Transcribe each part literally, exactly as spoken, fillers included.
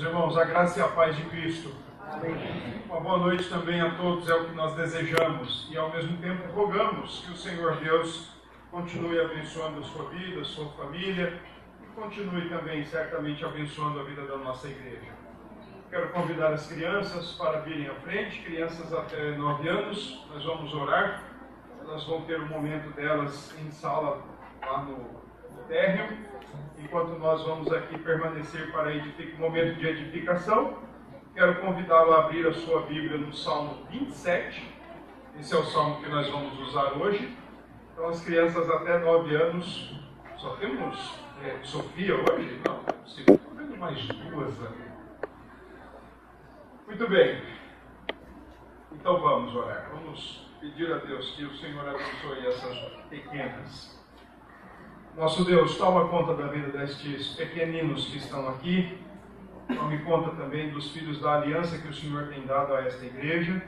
Meus irmãos, a graça e a paz de Cristo. Amém. Uma boa noite também a todos, é o que nós desejamos e ao mesmo tempo rogamos que o Senhor Deus continue abençoando a sua vida, a sua família e continue também certamente abençoando a vida da nossa igreja. Quero convidar as crianças para virem à frente, crianças até nove anos, nós vamos orar, elas vão ter um momento delas em sala lá no térreo, enquanto nós vamos aqui permanecer para o momento de edificação. Quero convidá-lo a abrir a sua Bíblia no Salmo vinte e sete, esse é o Salmo que nós vamos usar hoje. Então as crianças até nove anos, só temos é, Sofia hoje? Não, pelo menos mais duas ali. Muito bem, então vamos orar, vamos pedir a Deus que o Senhor abençoe essas pequenas. Nosso Deus, toma conta da vida destes pequeninos que estão aqui, tome conta também dos filhos da aliança que o Senhor tem dado a esta igreja,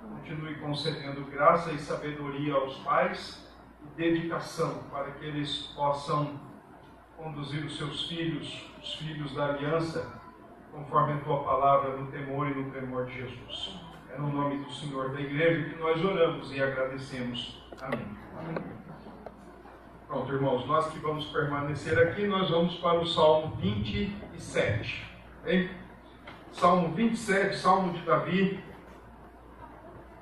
continue concedendo graça e sabedoria aos pais e dedicação para que eles possam conduzir os seus filhos, os filhos da aliança, conforme a Tua palavra, no temor e no tremor de Jesus. É no nome do Senhor da igreja que nós oramos e agradecemos. Amém. Amém. Pronto, irmãos, nós que vamos permanecer aqui, nós vamos para o Salmo vinte e sete. Hein? Salmo vinte e sete, Salmo de Davi.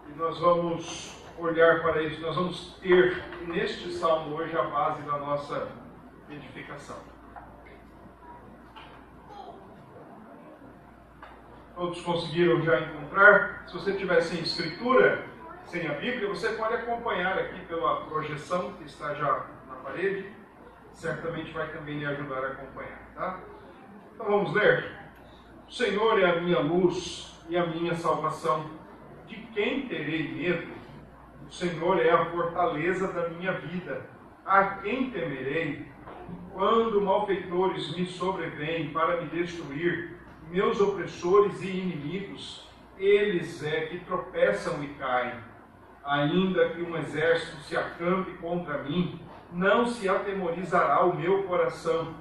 E nós vamos olhar para isso, nós vamos ter neste Salmo hoje a base da nossa edificação. Todos conseguiram já encontrar? Se você tiver sem escritura, sem a Bíblia, você pode acompanhar aqui pela projeção que está já parede, certamente vai também lhe ajudar a acompanhar, tá? Então vamos ler. O Senhor é a minha luz e a minha salvação. De quem terei medo? O Senhor é a fortaleza da minha vida. A quem temerei? Quando malfeitores me sobrevêm para me destruir, meus opressores e inimigos, eles é que tropeçam e caem. Ainda que um exército se acampe contra mim, não se atemorizará o meu coração,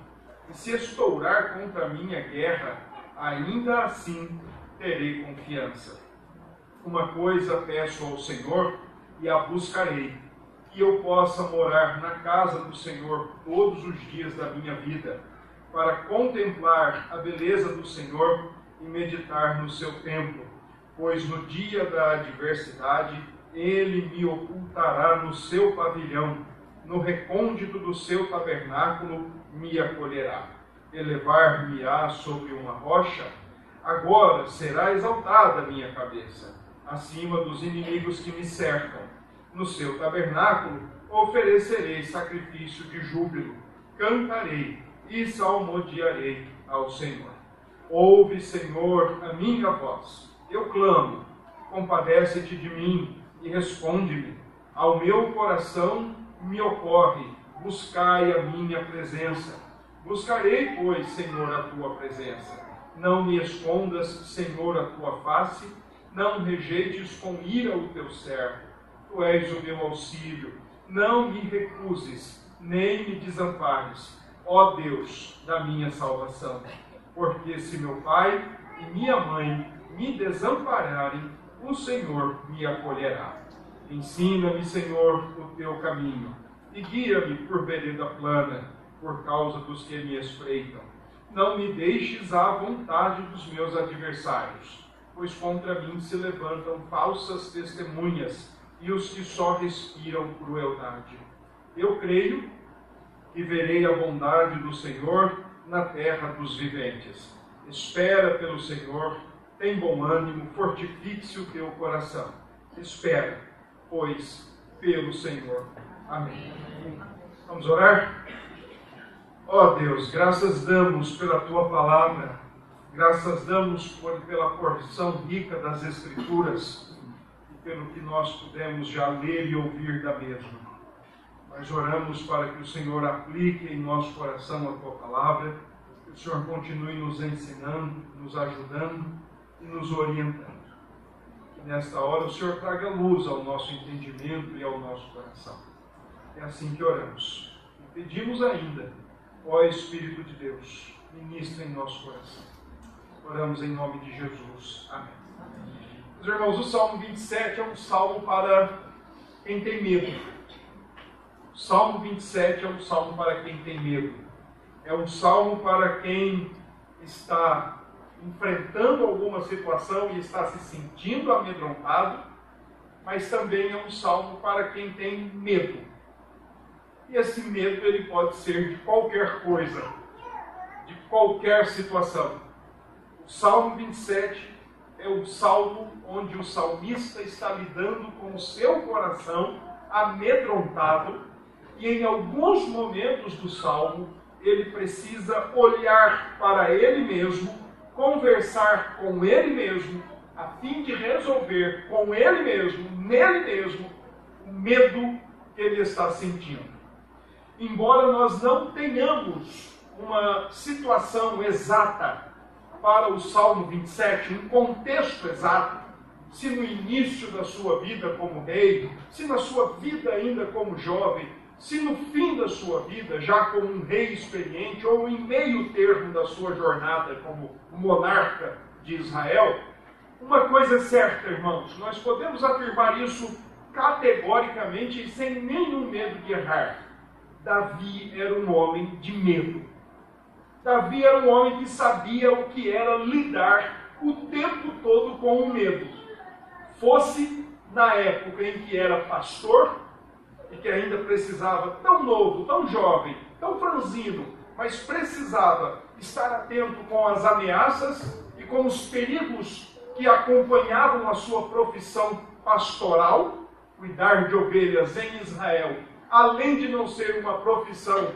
e se estourar contra a minha guerra, ainda assim terei confiança. Uma coisa peço ao Senhor, e a buscarei, que eu possa morar na casa do Senhor todos os dias da minha vida, para contemplar a beleza do Senhor e meditar no seu templo, pois no dia da adversidade ele me ocultará no seu pavilhão, no recôndito do seu tabernáculo me acolherá. Elevar-me-á sobre uma rocha, agora será exaltada a minha cabeça, acima dos inimigos que me cercam. No seu tabernáculo oferecerei sacrifício de júbilo, cantarei e salmodiarei ao Senhor. Ouve, Senhor, a minha voz, eu clamo, compadece-te de mim e responde-me. Ao meu coração me ocorre, buscai a minha presença. Buscarei, pois, Senhor, a tua presença. Não me escondas, Senhor, a tua face, não rejeites com ira o teu servo. Tu és o meu auxílio, não me recuses, nem me desampares, ó Deus da minha salvação. Porque se meu pai e minha mãe me desampararem, o Senhor me acolherá. Ensina-me, Senhor, o teu caminho, e guia-me por vereda plana, por causa dos que me espreitam. Não me deixes à vontade dos meus adversários, pois contra mim se levantam falsas testemunhas e os que só respiram crueldade. Eu creio que verei a bondade do Senhor na terra dos viventes. Espera pelo Senhor, tem bom ânimo, fortifique-se o teu coração. Espera, pois, pelo Senhor. Amém. Vamos orar? Ó Deus, graças damos pela Tua Palavra, graças damos por, pela porção rica das Escrituras, e pelo que nós pudemos já ler e ouvir da mesma. Nós oramos para que o Senhor aplique em nosso coração a Tua Palavra, que o Senhor continue nos ensinando, nos ajudando e nos orientando. Nesta hora o Senhor traga luz ao nosso entendimento e ao nosso coração. É assim que oramos. E pedimos ainda, ó Espírito de Deus, ministra em nosso coração. Oramos em nome de Jesus. Amém. Meus irmãos, o Salmo vinte e sete é um salmo para quem tem medo. O Salmo vinte e sete é um salmo para quem tem medo. É um salmo para quem está enfrentando alguma situação e está se sentindo amedrontado, mas também é um salmo para quem tem medo. E esse medo ele pode ser de qualquer coisa, de qualquer situação. O Salmo vinte e sete é um salmo onde o salmista está lidando com o seu coração amedrontado e em alguns momentos do salmo ele precisa olhar para ele mesmo, conversar com ele mesmo, a fim de resolver com ele mesmo, nele mesmo, o medo que ele está sentindo. Embora nós não tenhamos uma situação exata para o Salmo vinte e sete, um contexto exato, se no início da sua vida como rei, se na sua vida ainda como jovem, se no fim da sua vida, já como um rei experiente, ou em meio termo da sua jornada como monarca de Israel, uma coisa é certa, irmãos, nós podemos afirmar isso categoricamente e sem nenhum medo de errar. Davi era um homem de medo. Davi era um homem que sabia o que era lidar o tempo todo com o medo. Fosse na época em que era pastor, e que ainda precisava, tão novo, tão jovem, tão franzino, mas precisava estar atento com as ameaças e com os perigos que acompanhavam a sua profissão pastoral, cuidar de ovelhas em Israel, além de não ser uma profissão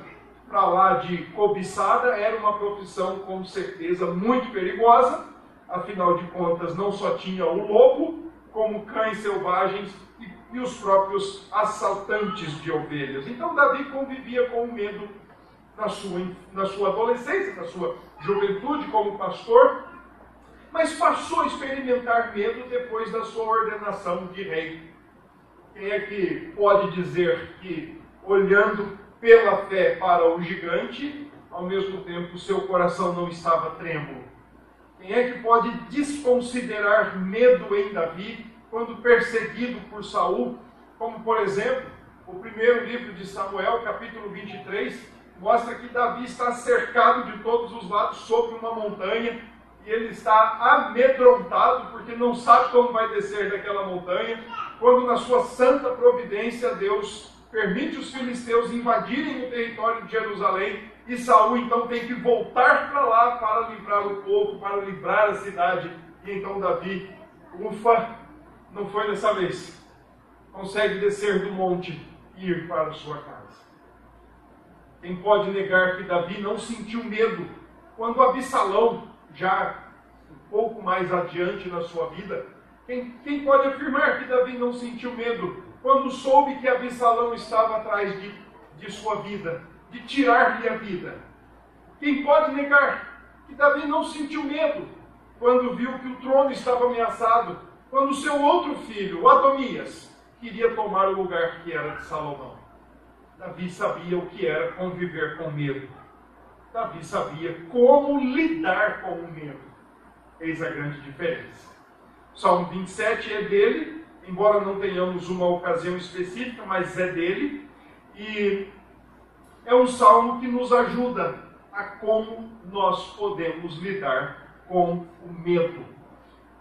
para lá de cobiçada, era uma profissão com certeza muito perigosa, afinal de contas não só tinha o lobo, como cães selvagens e, e os próprios assaltantes de ovelhas. Então Davi convivia com o medo na sua, na sua adolescência, na sua juventude como pastor, mas passou a experimentar medo depois da sua ordenação de rei. Quem é que pode dizer que, olhando pela fé para o gigante, ao mesmo tempo seu coração não estava trêmulo? Quem é que pode desconsiderar medo em Davi quando perseguido por Saul? Como, por exemplo, o primeiro livro de Samuel, capítulo vinte e três, mostra que Davi está cercado de todos os lados sobre uma montanha, ele está amedrontado porque não sabe como vai descer daquela montanha, quando na sua santa providência Deus permite os filisteus invadirem o território de Jerusalém e Saul então tem que voltar para lá para livrar o povo, para livrar a cidade. E então Davi, ufa, não foi dessa vez, consegue descer do monte e ir para a sua casa. Quem pode negar que Davi não sentiu medo quando Absalão, já um pouco mais adiante na sua vida, quem, quem pode afirmar que Davi não sentiu medo quando soube que Absalão estava atrás de, de sua vida, de tirar-lhe a vida? Quem pode negar que Davi não sentiu medo quando viu que o trono estava ameaçado, quando seu outro filho, Adomias, queria tomar o lugar que era de Salomão? Davi sabia o que era conviver com medo. Davi sabia como lidar com o medo. Eis a grande diferença. O Salmo vinte e sete é dele, embora não tenhamos uma ocasião específica, mas é dele. E é um salmo que nos ajuda a como nós podemos lidar com o medo.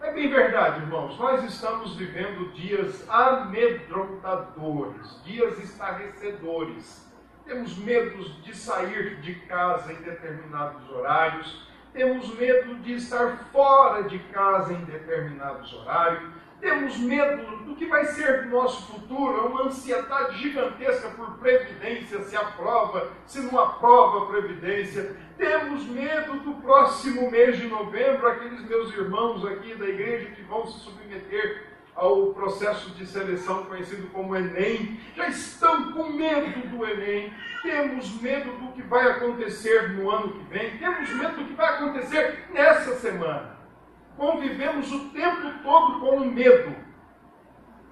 É bem verdade, irmãos. Nós estamos vivendo dias amedrontadores, dias estarrecedores. Temos medo de sair de casa em determinados horários, temos medo de estar fora de casa em determinados horários, temos medo do que vai ser do nosso futuro, é uma ansiedade gigantesca por previdência, se aprova, se não aprova a previdência, temos medo do próximo mês de novembro, aqueles meus irmãos aqui da igreja que vão se submeter ao processo de seleção conhecido como Enem, já estão com medo do Enem, temos medo do que vai acontecer no ano que vem, temos medo do que vai acontecer nessa semana. Convivemos o tempo todo com o medo.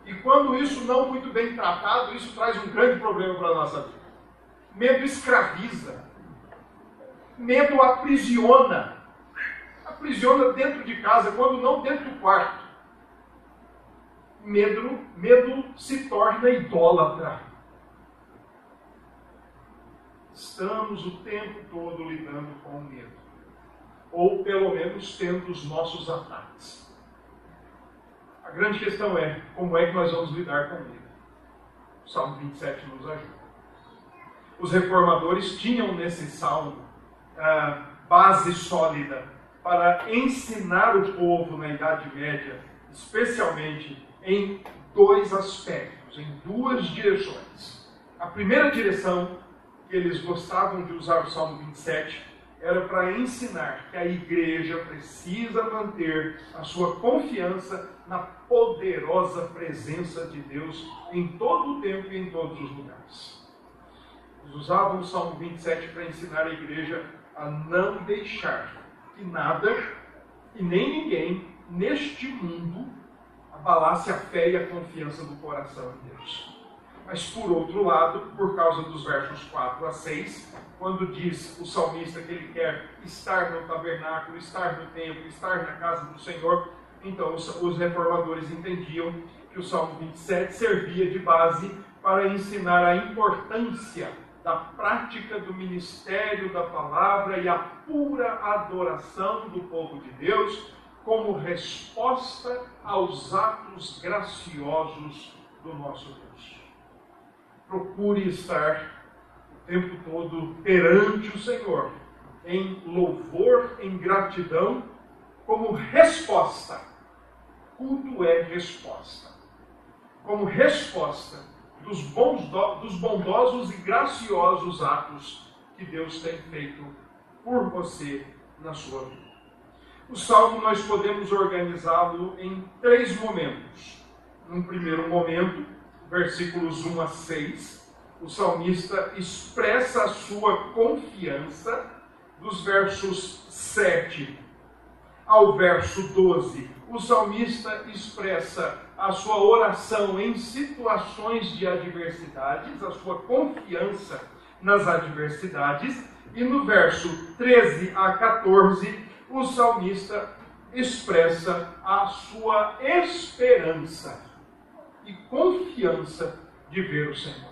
E quando isso não muito bem tratado, isso traz um grande problema para a nossa vida. Medo escraviza. Medo aprisiona. aprisiona dentro de casa, quando não dentro do quarto. Medo, medo se torna idólatra. Estamos o tempo todo lidando com o medo. Ou pelo menos tendo os nossos ataques. A grande questão é, como é que nós vamos lidar com ele? O Salmo vinte e sete nos ajuda. Os reformadores tinham nesse Salmo a base sólida para ensinar o povo na Idade Média, especialmente em dois aspectos, em duas direções. A primeira direção que eles gostavam de usar o Salmo vinte e sete era para ensinar que a igreja precisa manter a sua confiança na poderosa presença de Deus em todo o tempo e em todos os lugares. Eles usavam o Salmo vinte e sete para ensinar a igreja a não deixar que nada e nem ninguém neste mundo abalasse a fé e a confiança do coração em Deus. Mas, por outro lado, por causa dos versos quatro a seis, quando diz o salmista que ele quer estar no tabernáculo, estar no templo, estar na casa do Senhor, então os reformadores entendiam que o Salmo vinte e sete servia de base para ensinar a importância da prática do ministério da palavra e a pura adoração do povo de Deus como resposta aos atos graciosos do nosso Deus. Procure estar o tempo todo perante o Senhor, em louvor, em gratidão, como resposta. Culto é resposta. Como resposta dos, bons do, dos bondosos e graciosos atos que Deus tem feito por você na sua vida. O Salmo nós podemos organizá-lo em três momentos. Num primeiro momento, versículos um a seis, o salmista expressa a sua confiança dos versos sete ao verso doze. O salmista expressa a sua oração em situações de adversidades, a sua confiança nas adversidades. E no verso treze a quatorze, o salmista expressa a sua esperança e confiança de ver o Senhor.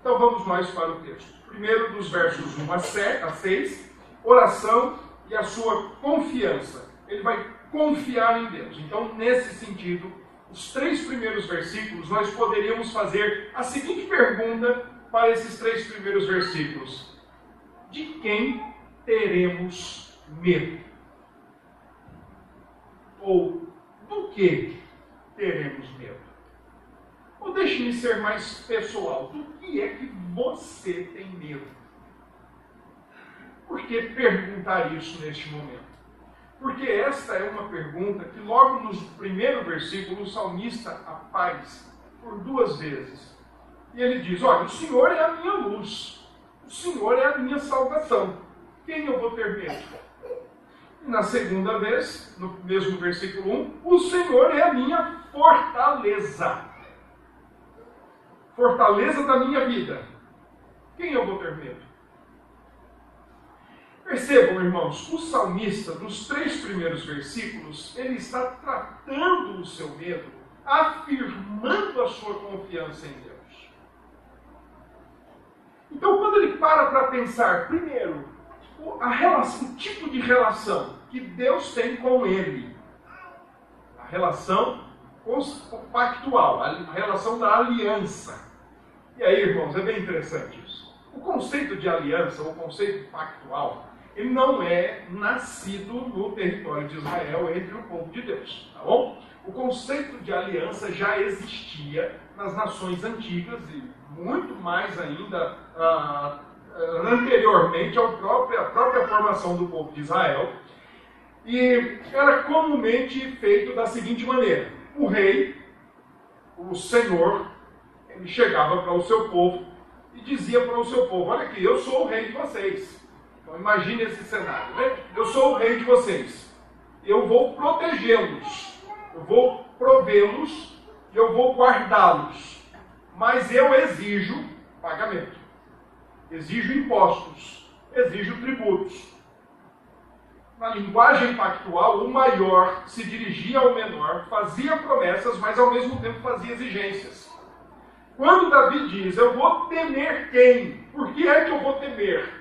Então vamos mais para o texto. Primeiro, dos versos um a seis, oração e a sua confiança. Ele vai confiar em Deus. Então, nesse sentido, os três primeiros versículos, nós poderíamos fazer a seguinte pergunta para esses três primeiros versículos: de quem teremos medo? Ou do que teremos medo? Ou deixe-me ser mais pessoal. Do que é que você tem medo? Por que perguntar isso neste momento? Porque esta é uma pergunta que logo no primeiro versículo o salmista a faz por duas vezes. E ele diz, olha, o Senhor é a minha luz. O Senhor é a minha salvação. Quem eu vou ter medo? E na segunda vez, no mesmo versículo um, o Senhor é a minha fortaleza. Fortaleza da minha vida. Quem eu vou ter medo? Percebam, irmãos, o salmista, nos três primeiros versículos, ele está tratando o seu medo, afirmando a sua confiança em Deus. Então, quando ele para para pensar, primeiro, a relação, o tipo de relação que Deus tem com ele, a relação pactual, a relação da aliança. E aí, irmãos, é bem interessante isso. O conceito de aliança, o conceito pactual, ele não é nascido no território de Israel entre o povo de Deus, tá bom? O conceito de aliança já existia nas nações antigas e muito mais ainda ah, anteriormente à própria, à própria formação do povo de Israel. E era comumente feito da seguinte maneira. O rei, o senhor, ele chegava para o seu povo e dizia para o seu povo, olha aqui, eu sou o rei de vocês. Então imagine esse cenário, né? Eu sou o rei de vocês. Eu vou protegê-los, eu vou provê-los e eu vou guardá-los. Mas eu exijo pagamento, exijo impostos, exijo tributos. na linguagem pactual, o maior se dirigia ao menor, fazia promessas, mas ao mesmo tempo fazia exigências. Quando Davi diz, eu vou temer quem? Por que é que eu vou temer?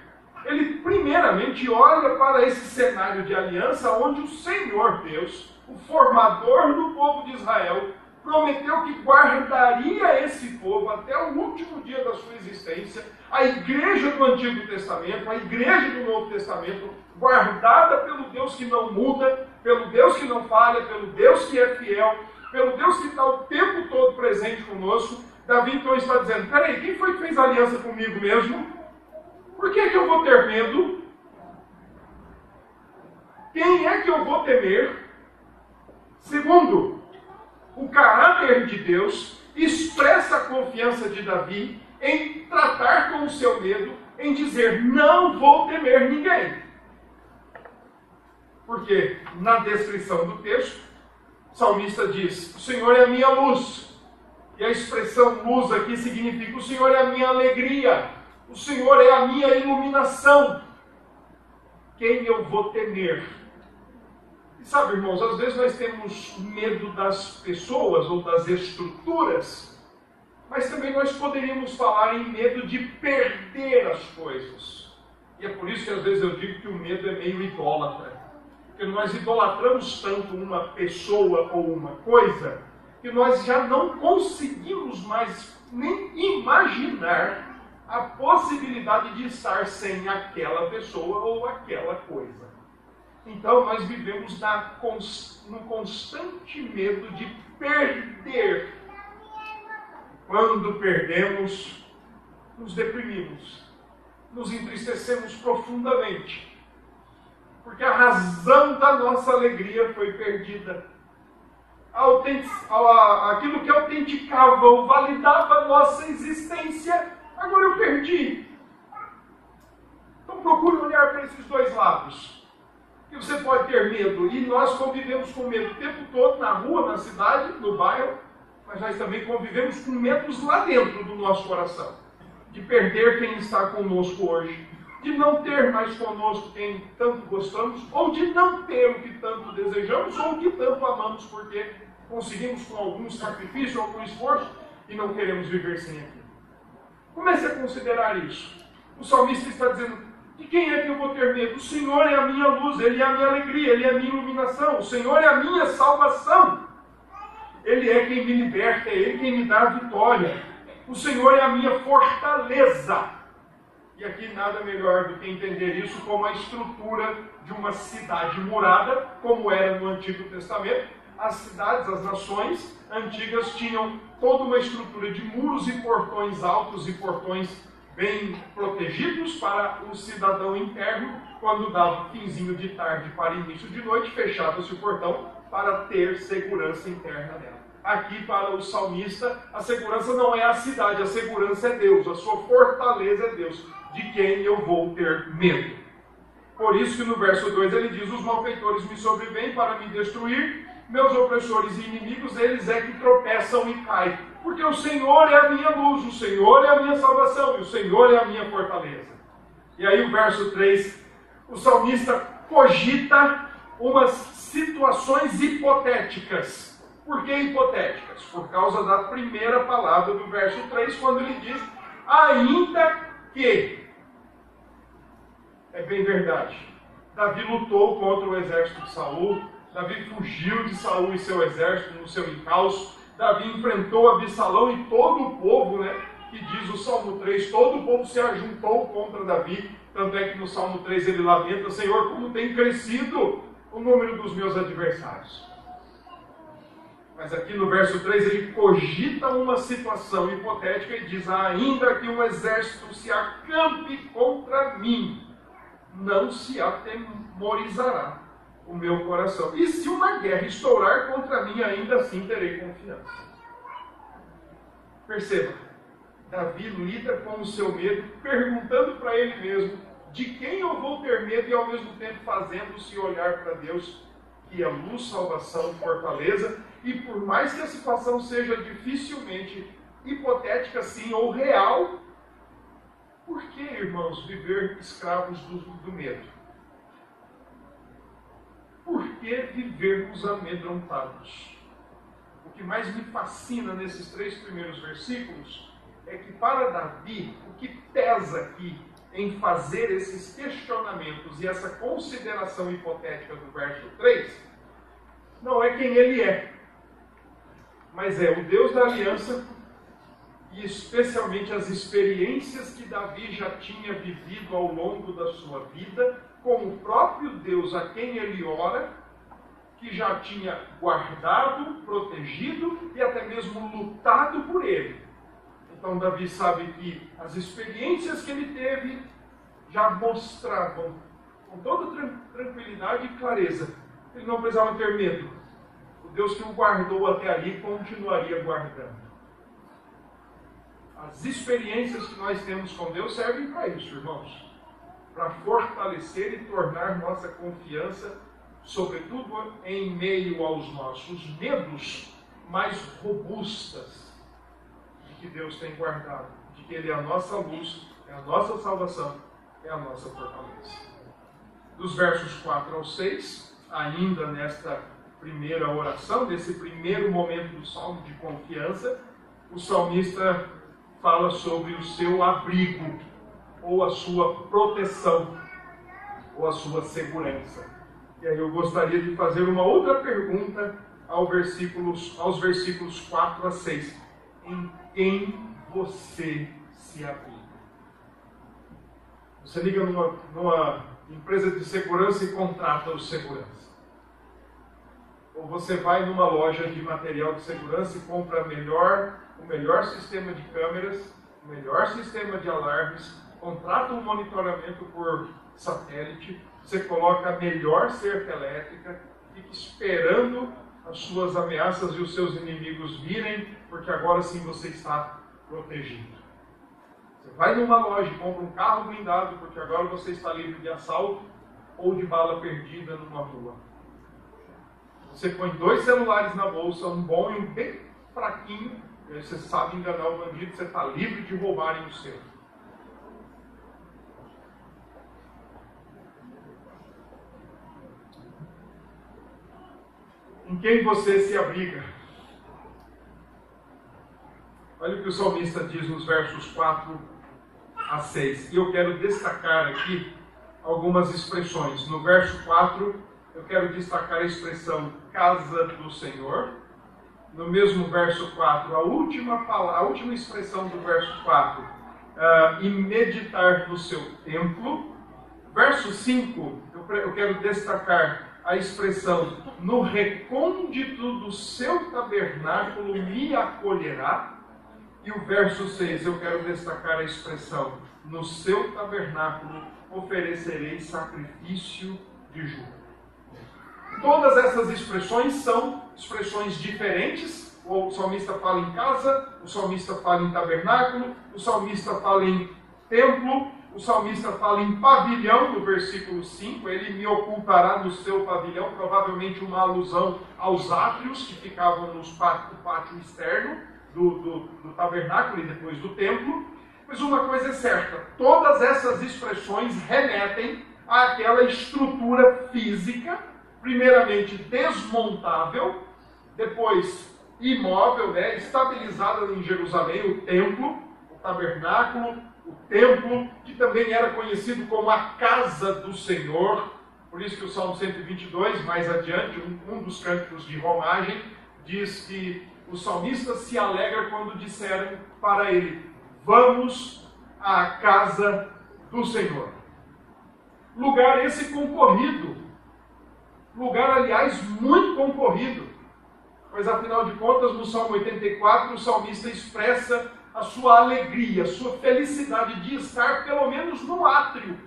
Ele primeiramente olha para esse cenário de aliança onde o Senhor Deus, o formador do povo de Israel, prometeu que guardaria esse povo até o último dia da sua existência, a igreja do Antigo Testamento, a igreja do Novo Testamento, guardada pelo Deus que não muda, pelo Deus que não falha, pelo Deus que é fiel, pelo Deus que está o tempo todo presente conosco. Davi então está dizendo, peraí, quem foi que fez aliança comigo mesmo? Por que é que eu vou ter medo? Quem é que eu vou temer? Segundo, o caráter de Deus expressa a confiança de Davi em tratar com o seu medo, em dizer, não vou temer ninguém. Porque na descrição do texto, o salmista diz, o Senhor é a minha luz. E a expressão luz aqui significa, o Senhor é a minha alegria, o Senhor é a minha iluminação. Quem eu vou temer? E sabe, irmãos, às vezes nós temos medo das pessoas ou das estruturas, mas também nós poderíamos falar em medo de perder as coisas. E é por isso que às vezes eu digo que o medo é meio idólatra. Porque nós idolatramos tanto uma pessoa ou uma coisa, que nós já não conseguimos mais nem imaginar a possibilidade de estar sem aquela pessoa ou aquela coisa. Então, nós vivemos na, no constante medo de perder. Quando perdemos, nos deprimimos, nos entristecemos profundamente, porque a razão da nossa alegria foi perdida. Aquilo que autenticava ou validava a nossa existência, agora eu perdi. Então, procure olhar para esses dois lados. Que você pode ter medo, e nós convivemos com medo o tempo todo, na rua, na cidade, no bairro, mas nós também convivemos com medos lá dentro do nosso coração, de perder quem está conosco hoje, de não ter mais conosco quem tanto gostamos, ou de não ter o que tanto desejamos, ou o que tanto amamos, porque conseguimos com algum sacrifício, algum esforço, e não queremos viver sem aquilo. Comece a considerar isso. O salmista está dizendo, e quem é que eu vou ter medo? O Senhor é a minha luz, Ele é a minha alegria, Ele é a minha iluminação, o Senhor é a minha salvação. Ele é quem me liberta, é Ele quem me dá a vitória. O Senhor é a minha fortaleza. E aqui nada melhor do que entender isso como a estrutura de uma cidade murada, como era no Antigo Testamento. As cidades, as nações antigas tinham toda uma estrutura de muros e portões altos e portões bem protegidos para o cidadão interno, quando dava finzinho de tarde para início de noite, fechava-se o portão para ter segurança interna dela. Aqui, para o salmista, a segurança não é a cidade, a segurança é Deus, a sua fortaleza é Deus, de quem eu vou ter medo. Por isso que no verso dois ele diz, os malfeitores me sobrevêm para me destruir, meus opressores e inimigos, eles é que tropeçam e caem. Porque o Senhor é a minha luz, o Senhor é a minha salvação, e o Senhor é a minha fortaleza. E aí o verso três, o salmista cogita umas situações hipotéticas. Por que hipotéticas? Por causa da primeira palavra do verso três, quando ele diz, ainda que. É bem verdade. Davi lutou contra o exército de Saul, Davi fugiu de Saul e seu exército no seu encalço. Davi enfrentou Absalão e todo o povo, né? Que diz o Salmo três, todo o povo se ajuntou contra Davi. Tanto é que no Salmo três ele lamenta, Senhor, como tem crescido o número dos meus adversários. Mas aqui no verso três ele cogita uma situação hipotética e diz, ainda que um exército se acampe contra mim, não se atemorizará o meu coração. E se uma guerra estourar contra mim, ainda assim terei confiança. Perceba, Davi lida com o seu medo, perguntando para ele mesmo, de quem eu vou ter medo, e ao mesmo tempo fazendo-se olhar para Deus, que é luz, salvação, fortaleza, e por mais que a situação seja dificilmente hipotética, sim, ou real, por que, irmãos, viver escravos do, do medo? que vivermos amedrontados? O que mais me fascina nesses três primeiros versículos é que para Davi, o que pesa aqui em fazer esses questionamentos e essa consideração hipotética do verso três, não é quem ele é, mas é o Deus da aliança e especialmente as experiências que Davi já tinha vivido ao longo da sua vida com o próprio Deus a quem ele ora, que já tinha guardado, protegido e até mesmo lutado por ele. Então Davi sabe que as experiências que ele teve já mostravam com toda tranquilidade e clareza. Ele não precisava ter medo. O Deus que o guardou até ali continuaria guardando. As experiências que nós temos com Deus servem para isso, irmãos. Para fortalecer e tornar nossa confiança, sobretudo em meio aos nossos medos, mais robustas. Que Deus tem guardado, de que Ele é a nossa luz, é a nossa salvação, é a nossa fortaleza. Dos versos quatro ao seis, ainda nesta primeira oração, nesse primeiro momento do salmo de confiança, o salmista fala sobre o seu abrigo, ou a sua proteção, ou a sua segurança. E aí eu gostaria de fazer uma outra pergunta ao versículos, aos versículos quatro a seis. Em quem você se abriga? Você liga numa, numa empresa de segurança e contrata o segurança. Ou você vai numa loja de material de segurança e compra melhor, o melhor sistema de câmeras, o melhor sistema de alarmes, contrata um monitoramento por satélite, você coloca a melhor cerca elétrica, fica esperando as suas ameaças e os seus inimigos virem, porque agora sim você está protegido. Você vai numa loja e compra um carro blindado, porque agora você está livre de assalto ou de bala perdida numa rua. Você põe dois celulares na bolsa, um bom e um bem fraquinho, e aí você sabe enganar o bandido, você está livre de roubarem o seu. Em quem você se abriga? Olha o que o salmista diz nos versos quatro a seis. E eu quero destacar aqui algumas expressões. No verso quatro, eu quero destacar a expressão casa do Senhor. No mesmo verso quatro, a última, palavra, a última expressão do verso quatro, uh, e meditar no seu templo. Verso cinco, eu, eu quero destacar a expressão, no recôndito do seu tabernáculo me acolherá. E o verso seis, eu quero destacar a expressão, no seu tabernáculo oferecerei sacrifício de júbilo. Todas essas expressões são expressões diferentes. O salmista fala em casa, o salmista fala em tabernáculo, o salmista fala em templo, o salmista fala em pavilhão, no versículo cinco, ele me ocultará no seu pavilhão, provavelmente uma alusão aos átrios que ficavam no pátio, pátio externo do, do, do tabernáculo e depois do templo. Mas uma coisa é certa, todas essas expressões remetem àquela estrutura física, primeiramente desmontável, depois imóvel, né, estabilizada em Jerusalém, o templo, o tabernáculo, o templo, que também era conhecido como a casa do Senhor. Por isso que o Salmo cento e vinte e dois, mais adiante, um, um dos cânticos de romagem, diz que o salmista se alegra quando disseram para ele, vamos à casa do Senhor. Lugar esse concorrido, lugar, aliás, muito concorrido, pois, afinal de contas, no Salmo oitenta e quatro, o salmista expressa a sua alegria, a sua felicidade de estar pelo menos no átrio,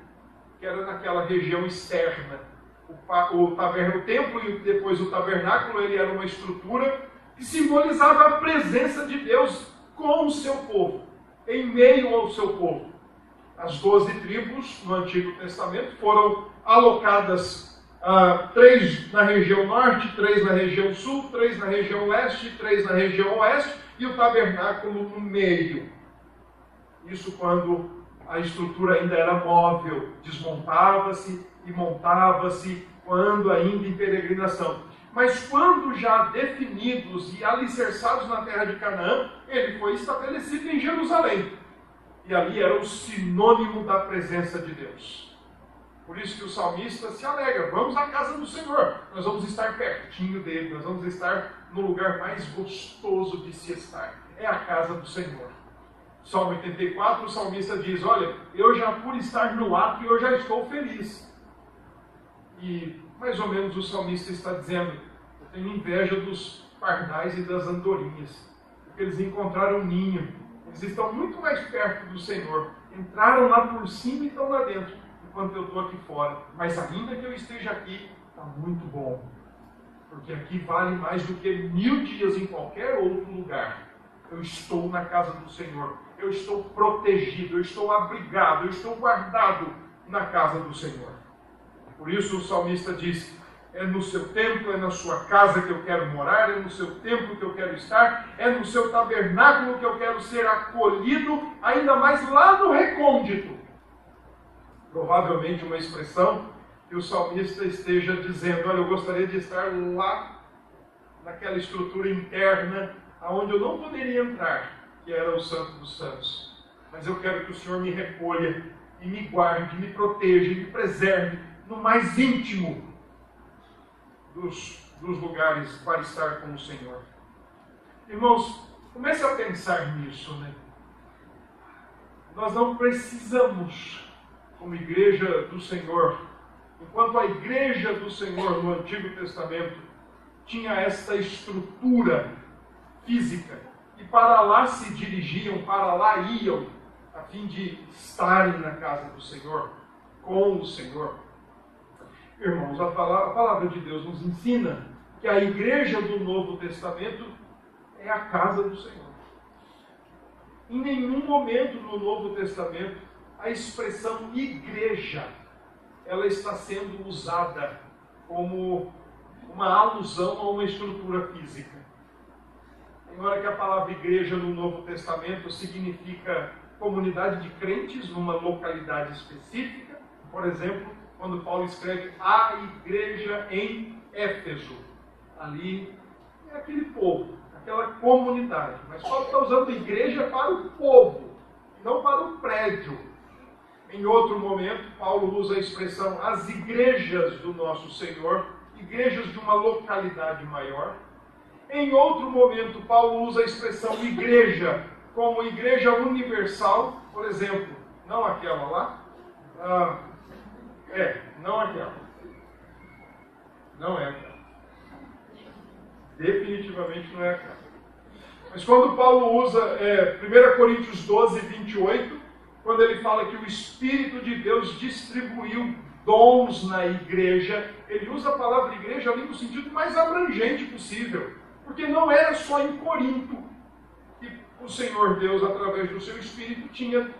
que era naquela região externa. O, o, o templo e depois o tabernáculo, ele era uma estrutura que simbolizava a presença de Deus com o seu povo, em meio ao seu povo. As doze tribos, no Antigo Testamento, foram alocadas Uh, três na região norte, três na região sul, três na região leste, três na região oeste e o tabernáculo no meio. Isso quando a estrutura ainda era móvel, desmontava-se e montava-se quando ainda em peregrinação. Mas quando já definidos e alicerçados na terra de Canaã, ele foi estabelecido em Jerusalém. E ali era o sinônimo da presença de Deus. Por isso que o salmista se alegra, vamos à casa do Senhor, nós vamos estar pertinho dele, nós vamos estar no lugar mais gostoso de se estar, é a casa do Senhor. Salmo oitenta e quatro, o salmista diz, olha, eu já por estar no ato, eu já estou feliz. E mais ou menos o salmista está dizendo, eu tenho inveja dos pardais e das andorinhas, porque eles encontraram um ninho, eles estão muito mais perto do Senhor, entraram lá por cima e estão lá dentro. Enquanto eu estou aqui fora, mas ainda que eu esteja aqui, está muito bom, porque aqui vale mais do que mil dias em qualquer outro lugar. Eu estou na casa do Senhor, eu estou protegido, eu estou abrigado, eu estou guardado na casa do Senhor. Por isso o salmista diz, é no seu templo, é na sua casa que eu quero morar, é no seu templo que eu quero estar, é no seu tabernáculo que eu quero ser acolhido, ainda mais lá no recôndito. Provavelmente uma expressão que o salmista esteja dizendo, olha, eu gostaria de estar lá, naquela estrutura interna, aonde eu não poderia entrar, que era o Santo dos Santos. Mas eu quero que o Senhor me recolha, e me guarde, me proteja, e me preserve, no mais íntimo dos, dos lugares para estar com o Senhor. Irmãos, comece a pensar nisso, né? Nós não precisamos... como igreja do Senhor, enquanto a igreja do Senhor no Antigo Testamento tinha esta estrutura física, e para lá se dirigiam, para lá iam, a fim de estarem na casa do Senhor, com o Senhor. Irmãos, a palavra, a palavra de Deus nos ensina que a igreja do Novo Testamento é a casa do Senhor. Em nenhum momento no Novo Testamento, a expressão igreja, ela está sendo usada como uma alusão a uma estrutura física. Tem hora que a palavra igreja no Novo Testamento significa comunidade de crentes numa localidade específica. Por exemplo, quando Paulo escreve a igreja em Éfeso, ali é aquele povo, aquela comunidade. Mas Paulo está usando igreja para o povo, não para o prédio. Em outro momento, Paulo usa a expressão as igrejas do nosso Senhor, igrejas de uma localidade maior. Em outro momento, Paulo usa a expressão igreja, como igreja universal, por exemplo, não aquela lá, ah, é, não aquela, não é aquela, definitivamente não é aquela. Mas quando Paulo usa é, primeira Coríntios doze, vinte e oito, quando ele fala que o Espírito de Deus distribuiu dons na igreja, ele usa a palavra igreja ali no sentido mais abrangente possível, porque não era só em Corinto que o Senhor Deus, através do seu Espírito, tinha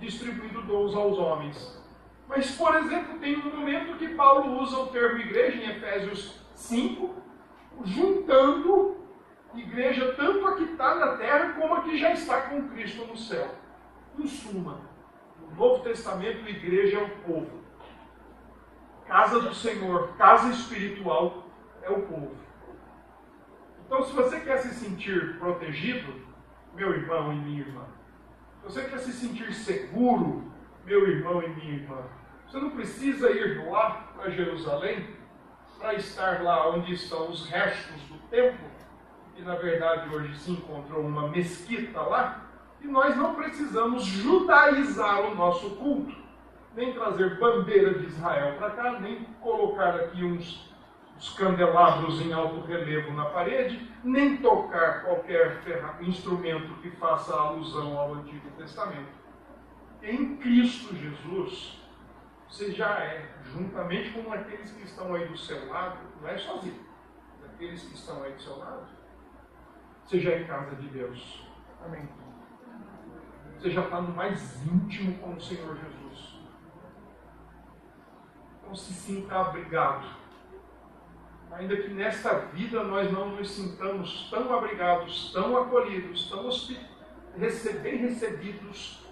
distribuído dons aos homens. Mas, por exemplo, tem um momento que Paulo usa o termo igreja, em Efésios cinco, juntando igreja tanto a que está na terra como a que já está com Cristo no céu. Em suma, no Novo Testamento, a igreja é o povo. Casa do Senhor, casa espiritual é o povo. Então, se você quer se sentir protegido, meu irmão e minha irmã, se você quer se sentir seguro, meu irmão e minha irmã, você não precisa ir lá para Jerusalém para estar lá onde estão os restos do templo, que na verdade hoje se encontrou uma mesquita lá. E nós não precisamos judaizar o nosso culto, nem trazer bandeira de Israel para cá, nem colocar aqui uns, uns candelabros em alto relevo na parede, nem tocar qualquer instrumento que faça alusão ao Antigo Testamento. Em Cristo Jesus, você já é, juntamente com aqueles que estão aí do seu lado, não é sozinho, aqueles que estão aí do seu lado, você já é casa de Deus. Amém. Você já está no mais íntimo com o Senhor Jesus. Então se sinta abrigado. Ainda que nesta vida nós não nos sintamos tão abrigados, tão acolhidos, tão bem recebidos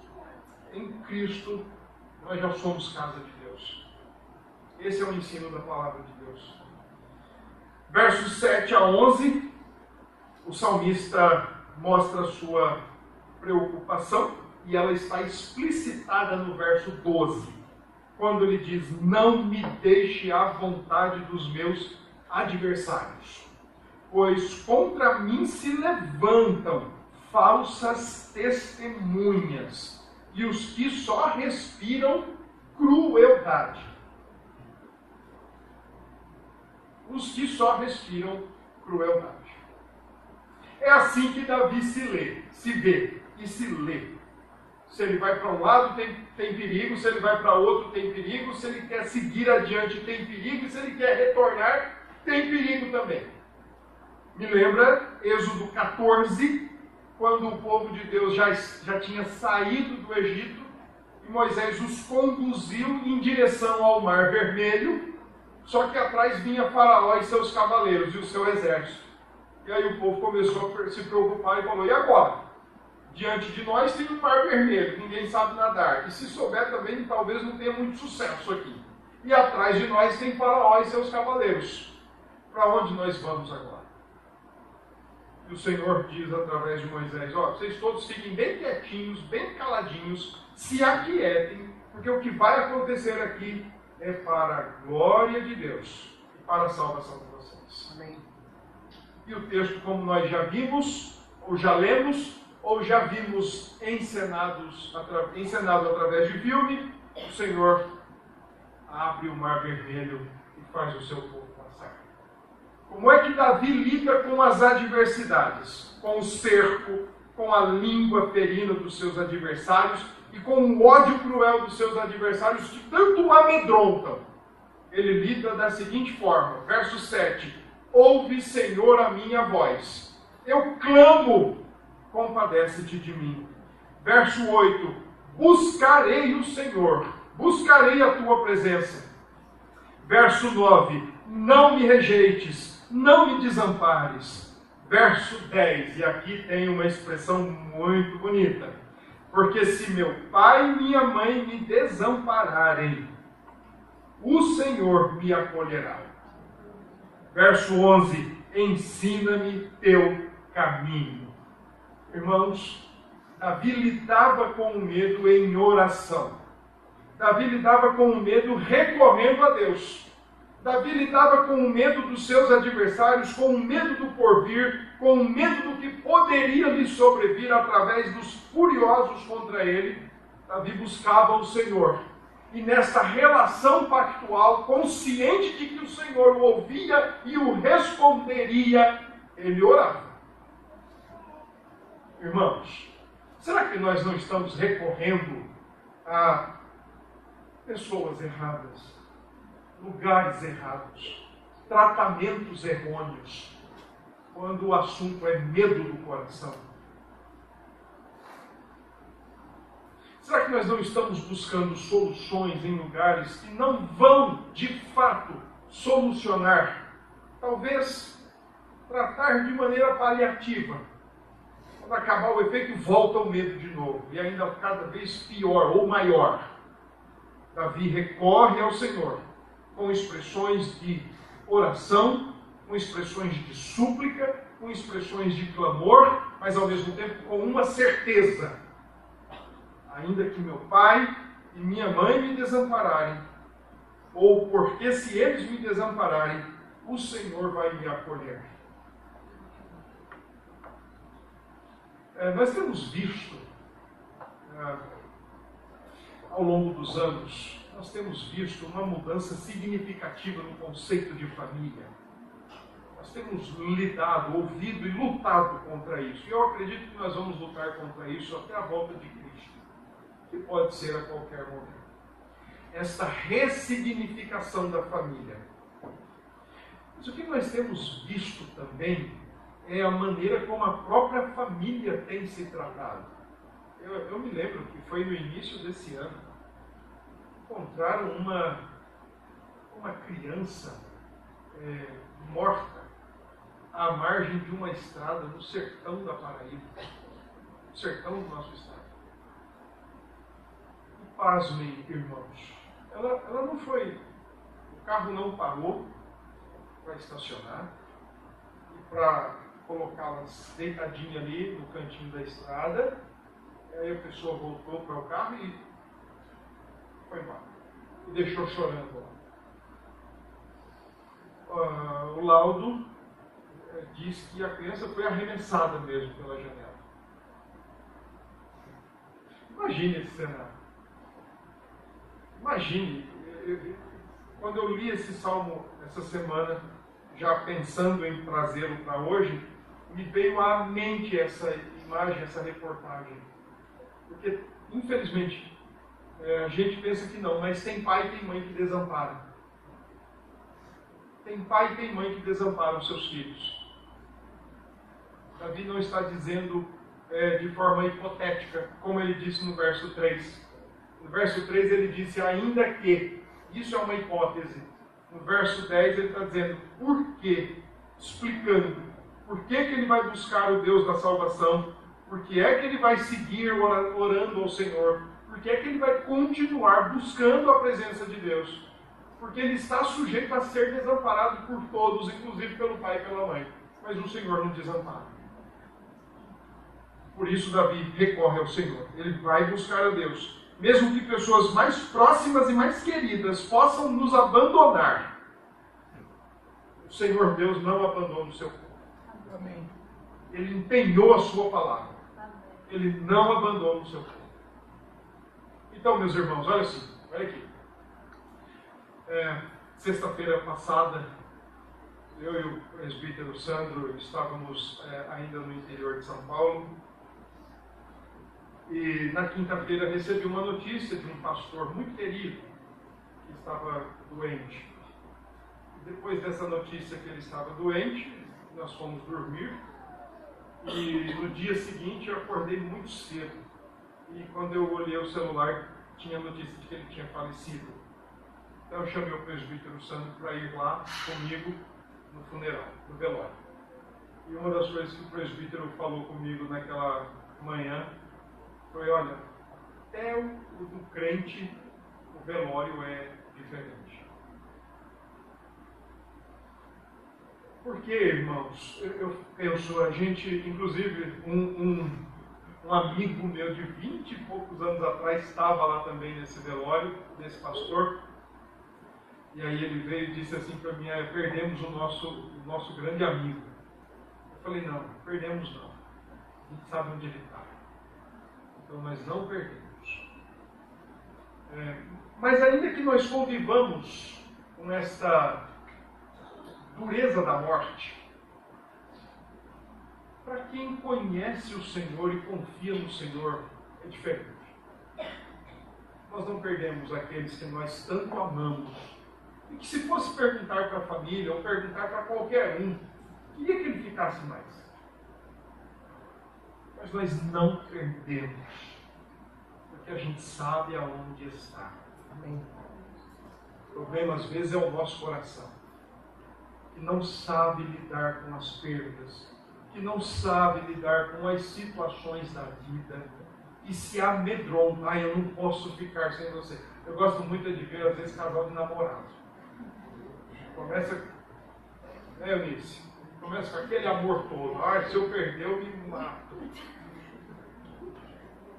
em Cristo, nós já somos casa de Deus. Esse é o ensino da palavra de Deus. Versos sete a onze, o salmista mostra sua preocupação e ela está explicitada no verso doze, quando ele diz: não me deixe à vontade dos meus adversários, pois contra mim se levantam falsas testemunhas e os que só respiram crueldade. Os que só respiram crueldade. É assim que Davi se lê, se vê e se lê. Se ele vai para um lado, tem, tem perigo. Se ele vai para outro, tem perigo. Se ele quer seguir adiante, tem perigo. E se ele quer retornar, tem perigo também. Me lembra Êxodo catorze, quando o povo de Deus já, já tinha saído do Egito e Moisés os conduziu em direção ao Mar Vermelho, só que atrás vinha Faraó e seus cavaleiros e o seu exército. E aí o povo começou a se preocupar e falou: e agora? Diante de nós tem um mar vermelho, ninguém sabe nadar. E se souber também, talvez não tenha muito sucesso aqui. E atrás de nós tem Faraó e seus cavaleiros. Para onde nós vamos agora? E o Senhor diz através de Moisés: ó, vocês todos fiquem bem quietinhos, bem caladinhos, se aquietem, porque o que vai acontecer aqui é para a glória de Deus e para a salvação de vocês. Amém. E o texto, como nós já vimos, ou já lemos, ou já vimos encenados, encenado através de filme, o Senhor abre o mar vermelho e faz o seu povo passar. Como é que Davi lida com as adversidades? Com o cerco, com a língua ferina dos seus adversários e com o ódio cruel dos seus adversários que tanto o amedrontam. Ele lida da seguinte forma, verso sete: ouve, Senhor, a minha voz. Eu clamo, compadece-te de mim. Verso oito: buscarei o Senhor, buscarei a tua presença. Verso nove: não me rejeites, não me desampares. Verso dez, e aqui tem uma expressão muito bonita: porque se meu pai e minha mãe me desampararem, o Senhor me acolherá. Verso onze: ensina-me teu caminho. Irmãos, Davi lidava com o medo em oração. Davi lidava com o medo recorrendo a Deus. Davi lidava com o medo dos seus adversários, com o medo do porvir, com o medo do que poderia lhe sobrevir através dos furiosos contra ele. Davi buscava o Senhor. E nessa relação pactual, consciente de que o Senhor o ouvia e o responderia, ele orava. Irmãos, será que nós não estamos recorrendo a pessoas erradas, lugares errados, tratamentos errôneos, quando o assunto é medo do coração? Será que nós não estamos buscando soluções em lugares que não vão, de fato, solucionar? Talvez tratar de maneira paliativa. Para acabar o efeito, volta o medo de novo, e ainda cada vez pior ou maior. Davi recorre ao Senhor com expressões de oração, com expressões de súplica, com expressões de clamor, mas ao mesmo tempo com uma certeza: ainda que meu pai e minha mãe me desampararem, ou porque se eles me desampararem, o Senhor vai me acolher. É, nós temos visto, é, ao longo dos anos, nós temos visto uma mudança significativa no conceito de família. Nós temos lidado, ouvido e lutado contra isso. E eu acredito que nós vamos lutar contra isso até a volta de Cristo, que pode ser a qualquer momento. Esta ressignificação da família. Mas o que nós temos visto também é a maneira como a própria família tem se tratado. Eu, eu me lembro que foi no início desse ano, encontraram uma, uma criança é, morta à margem de uma estrada no sertão da Paraíba, no sertão do nosso estado. E pasmem, irmãos, ela, ela não foi carro não parou para estacionar e para colocá-las deitadinha ali no cantinho da estrada. Aí a pessoa voltou para o carro e foi embora. E deixou chorando lá. Uh, o laudo diz que a criança foi arremessada mesmo pela janela. Imagine esse cenário. Imagine. Eu, eu, quando eu li esse salmo essa semana, já pensando em trazê-lo para hoje, me veio à mente essa imagem, essa reportagem. Porque, infelizmente, é, a gente pensa que não, mas tem pai e tem mãe que desamparam. Tem pai e tem mãe que desamparam seus filhos. Davi não está dizendo é, de forma hipotética, como ele disse no verso três. No verso três ele disse, ainda que, isso é uma hipótese. No verso dez ele está dizendo, por quê? Explicando, por que, que ele vai buscar o Deus da salvação? Por que é que ele vai seguir orando ao Senhor? Por que é que ele vai continuar buscando a presença de Deus? Porque ele está sujeito a ser desamparado por todos, inclusive pelo pai e pela mãe. Mas o Senhor não desampara. Por isso Davi recorre ao Senhor. Ele vai buscar a Deus. Mesmo que pessoas mais próximas e mais queridas possam nos abandonar, o Senhor Deus não abandona o seu povo. Amém. Ele empenhou a sua palavra. Amém. Ele não abandona o seu povo. Então, meus irmãos, olha assim, olha aqui. É, sexta-feira passada, eu e o presbítero Sandro estávamos é, ainda no interior de São Paulo. E na quinta-feira recebi uma notícia de um pastor muito querido que estava doente. E depois dessa notícia que ele estava doente, nós fomos dormir. E no dia seguinte eu acordei muito cedo. E quando eu olhei o celular, tinha notícia de que ele tinha falecido. Então eu chamei o presbítero Sandro para ir lá comigo no funeral, no velório. E uma das coisas que o presbítero falou comigo naquela manhã foi, olha, até o do crente o velório é diferente. Porque, irmãos, eu penso, a gente, inclusive, um, um, um amigo meu de vinte e poucos anos atrás estava lá também nesse velório, desse pastor. E aí ele veio e disse assim para mim, ah, perdemos o nosso, o nosso grande amigo. Eu falei, não, perdemos não. A gente sabe onde ele está. Então nós não perdemos. É, mas ainda que nós convivamos com esta dureza da morte, para quem conhece o Senhor e confia no Senhor, é diferente. Nós não perdemos aqueles que nós tanto amamos. E que se fosse perguntar para a família, ou perguntar para qualquer um, queria que ele ficasse mais. Mas nós não perdemos, porque a gente sabe aonde está. Amém. O problema, às vezes, é o nosso coração, que não sabe lidar com as perdas, que não sabe lidar com as situações da vida, e se amedronta. Ah, eu não posso ficar sem você. Eu gosto muito de ver, às vezes, casal de namorados. Começa, né, Eunice? Começa com aquele amor todo. Ah, se eu perder, eu me mato.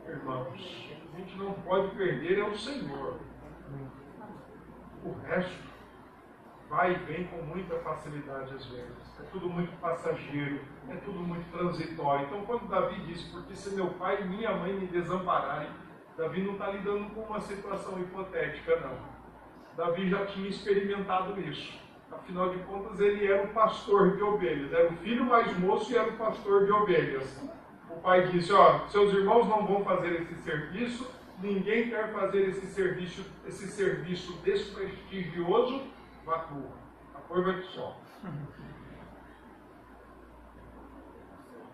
Irmãos, a gente não pode perder, é o Senhor. O resto vai e vem com muita facilidade às vezes. É tudo muito passageiro, é tudo muito transitório. Então, quando Davi disse, porque se meu pai e minha mãe me desampararem, Davi não está lidando com uma situação hipotética, não. Davi já tinha experimentado isso. Afinal de contas, ele era um pastor de ovelhas. Era o filho mais moço e era um pastor de ovelhas. O pai disse, ó, seus irmãos não vão fazer esse serviço, ninguém quer fazer esse serviço, esse serviço desprestigioso, vá tua. A coisa que só.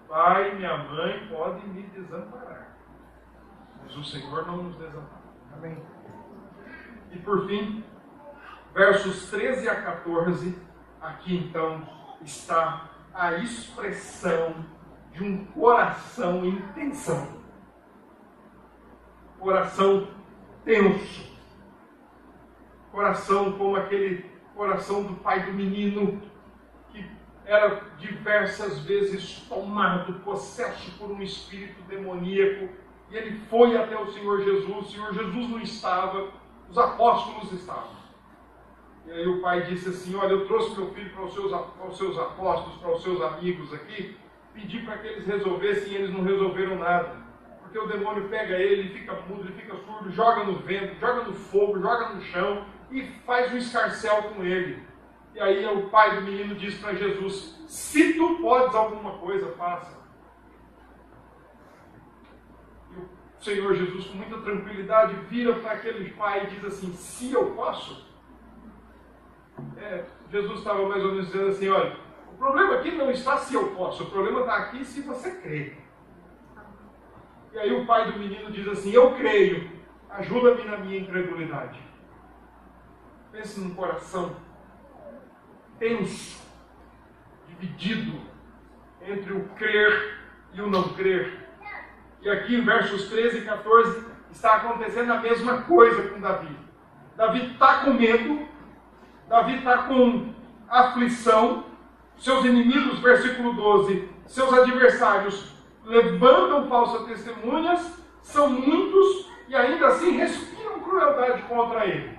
Pai e minha mãe podem me desamparar. Mas o Senhor não nos desampara. Amém. E por fim, versos treze a quatorze, aqui então está a expressão de um coração em tensão. Coração tenso. Coração como aquele coração do pai do menino, que era diversas vezes tomado, possesso por um espírito demoníaco, e ele foi até o Senhor Jesus. O Senhor Jesus não estava, os apóstolos estavam. E aí o pai disse assim: olha, eu trouxe meu filho para os seus, para os seus apóstolos, para os seus amigos aqui, pedi para que eles resolvessem, e eles não resolveram nada. Porque o demônio pega ele, ele fica mudo, ele fica surdo, joga no vento, joga no fogo, joga no chão, e faz um escarcéu com ele. E aí o pai do menino diz para Jesus: se tu podes alguma coisa, faça. E o Senhor Jesus, com muita tranquilidade, vira para aquele pai e diz assim: se eu posso? É, Jesus estava mais ou menos dizendo assim: olha, o problema aqui não está se eu posso, o problema está aqui se você crê. E aí o pai do menino diz assim: eu creio, ajuda-me na minha incredulidade. Pense num coração tenso, dividido entre o crer e o não crer. E aqui em versos treze e quatorze está acontecendo a mesma coisa com Davi. Davi está com medo, Davi está com aflição, seus inimigos, versículo doze, seus adversários levantam falsas testemunhas, são muitos e ainda assim respiram crueldade contra ele.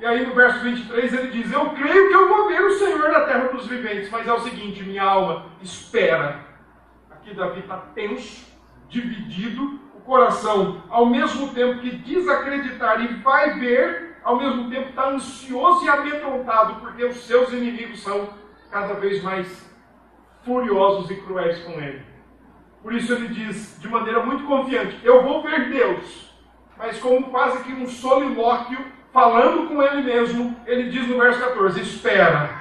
E aí no verso vinte e três ele diz: eu creio que eu vou ver o Senhor na terra dos viventes, mas é o seguinte, minha alma espera. Aqui Davi está tenso, dividido, o coração, ao mesmo tempo que desacreditar e vai ver, ao mesmo tempo está ansioso e amedrontado, porque os seus inimigos são cada vez mais furiosos e cruéis com ele. Por isso ele diz, de maneira muito confiante, eu vou ver Deus, mas como quase que um solilóquio, falando com ele mesmo, ele diz no verso quatorze, espera.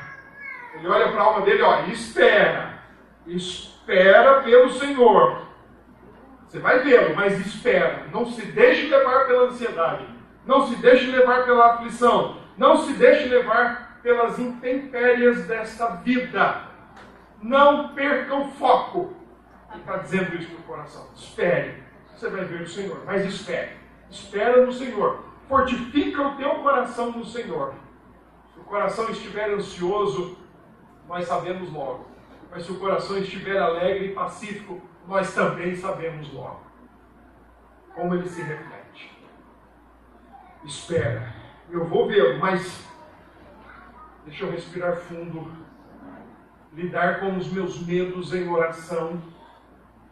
Ele olha para a alma dele, olha, espera, espera pelo Senhor. Você vai vê-lo, mas espera, não se deixe levar pela ansiedade. Não se deixe levar pela aflição. Não se deixe levar pelas intempéries desta vida. Não perca o foco. Ele está dizendo isso para o coração. Espere. Você vai ver o Senhor, mas espere. Espera no Senhor. Fortifica o teu coração no Senhor. Se o coração estiver ansioso, nós sabemos logo. Mas se o coração estiver alegre e pacífico, nós também sabemos logo. Como ele se reflete. Espera, eu vou vê-lo, mas deixa eu respirar fundo, lidar com os meus medos em oração,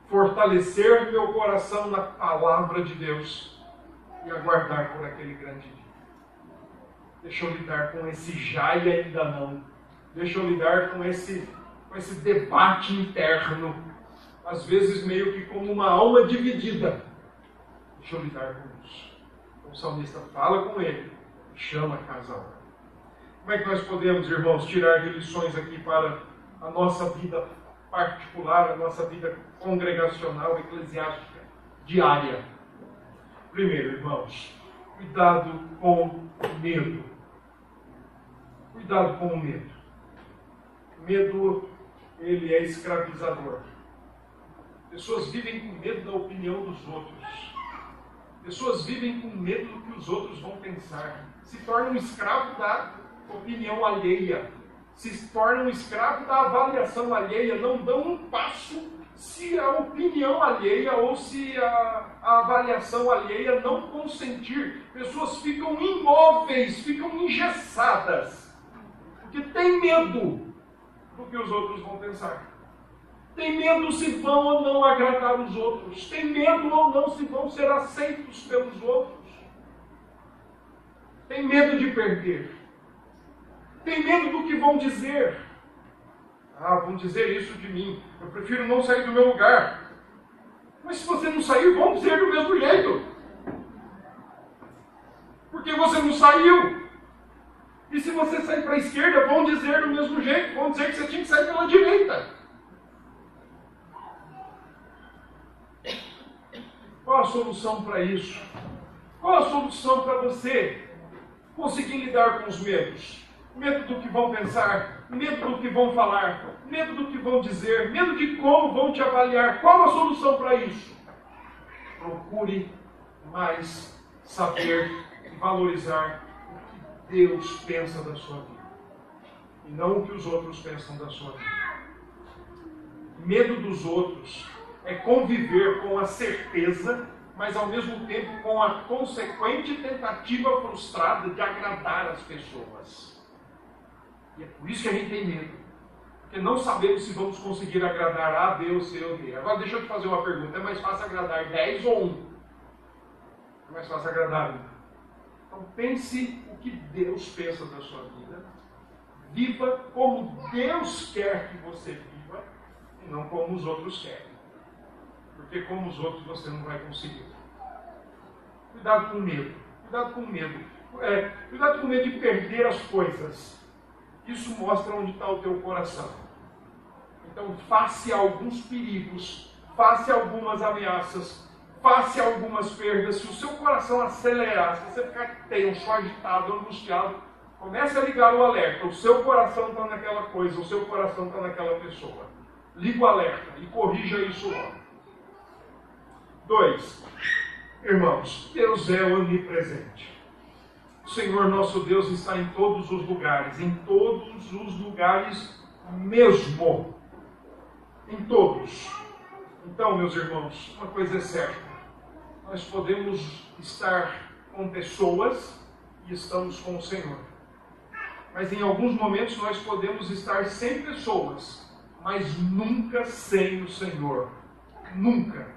fortalecer meu coração na palavra de Deus e aguardar por aquele grande dia. Deixa eu lidar com esse já e ainda não, deixa eu lidar com esse, com esse debate interno, às vezes meio que como uma alma dividida. Deixa eu lidar com isso. O salmista fala com ele, chama a casal. Como é que nós podemos, irmãos, tirar lições aqui para a nossa vida particular, a nossa vida congregacional, eclesiástica, diária? Primeiro, irmãos, cuidado com o medo. Cuidado com o medo. O medo, ele é escravizador. Pessoas vivem com medo da opinião dos outros. Pessoas vivem com medo do que os outros vão pensar. Se tornam escravo da opinião alheia. Se tornam escravo da avaliação alheia. Não dão um passo se a opinião alheia ou se a, a avaliação alheia não consentir. Pessoas ficam imóveis, ficam engessadas. Porque tem medo do que os outros vão pensar. Tem medo se vão ou não agradar os outros. Tem medo ou não se vão ser aceitos pelos outros. Tem medo de perder. Tem medo do que vão dizer. Ah, vão dizer isso de mim. Eu prefiro não sair do meu lugar. Mas se você não sair, vão dizer do mesmo jeito. Porque você não saiu. E se você sair para a esquerda, vão dizer do mesmo jeito. Vão dizer que você tinha que sair pela direita. Qual a solução para isso? Qual a solução para você conseguir lidar com os medos? Medo do que vão pensar, medo do que vão falar, medo do que vão dizer, medo de como vão te avaliar. Qual a solução para isso? Procure mais saber e valorizar o que Deus pensa da sua vida. e não o que os outros pensam da sua vida. Medo dos outros é conviver com a certeza, mas ao mesmo tempo com a consequente tentativa frustrada de agradar as pessoas. E é por isso que a gente tem medo. Porque não sabemos se vamos conseguir agradar A, B ou C ou D. Agora deixa eu te fazer uma pergunta. É mais fácil agradar dez ou um? É mais fácil agradar um. Então pense o que Deus pensa da sua vida. Viva como Deus quer que você viva e não como os outros querem. Porque como os outros você não vai conseguir. Cuidado com o medo. Cuidado com o medo. É, cuidado com o medo de perder as coisas. Isso mostra onde está o teu coração. Então, face a alguns perigos, face a algumas ameaças, face a algumas perdas, se o seu coração acelerar, se você ficar tenso, agitado, angustiado, comece a ligar o alerta. O seu coração está naquela coisa, o seu coração está naquela pessoa. Liga o alerta e corrija isso logo. Dois, irmãos, Deus é onipresente. O Senhor nosso Deus está em todos os lugares, em todos os lugares mesmo. Em todos. Então, meus irmãos, uma coisa é certa. Nós podemos estar com pessoas e estamos com o Senhor. Mas em alguns momentos nós podemos estar sem pessoas, mas nunca sem o Senhor. Nunca.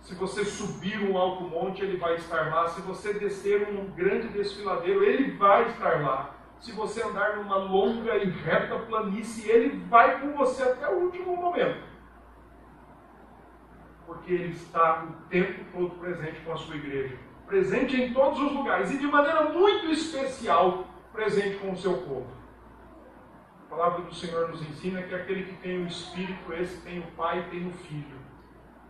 Se você subir um alto monte, ele vai estar lá. Se você descer um grande desfiladeiro, ele vai estar lá. Se você andar numa longa e reta planície, ele vai com você até o último momento. Porque ele está o tempo todo presente com a sua igreja. Presente em todos os lugares e de maneira muito especial, presente com o seu povo. A palavra do Senhor nos ensina que aquele que tem o Espírito, esse tem o Pai, tem o Filho.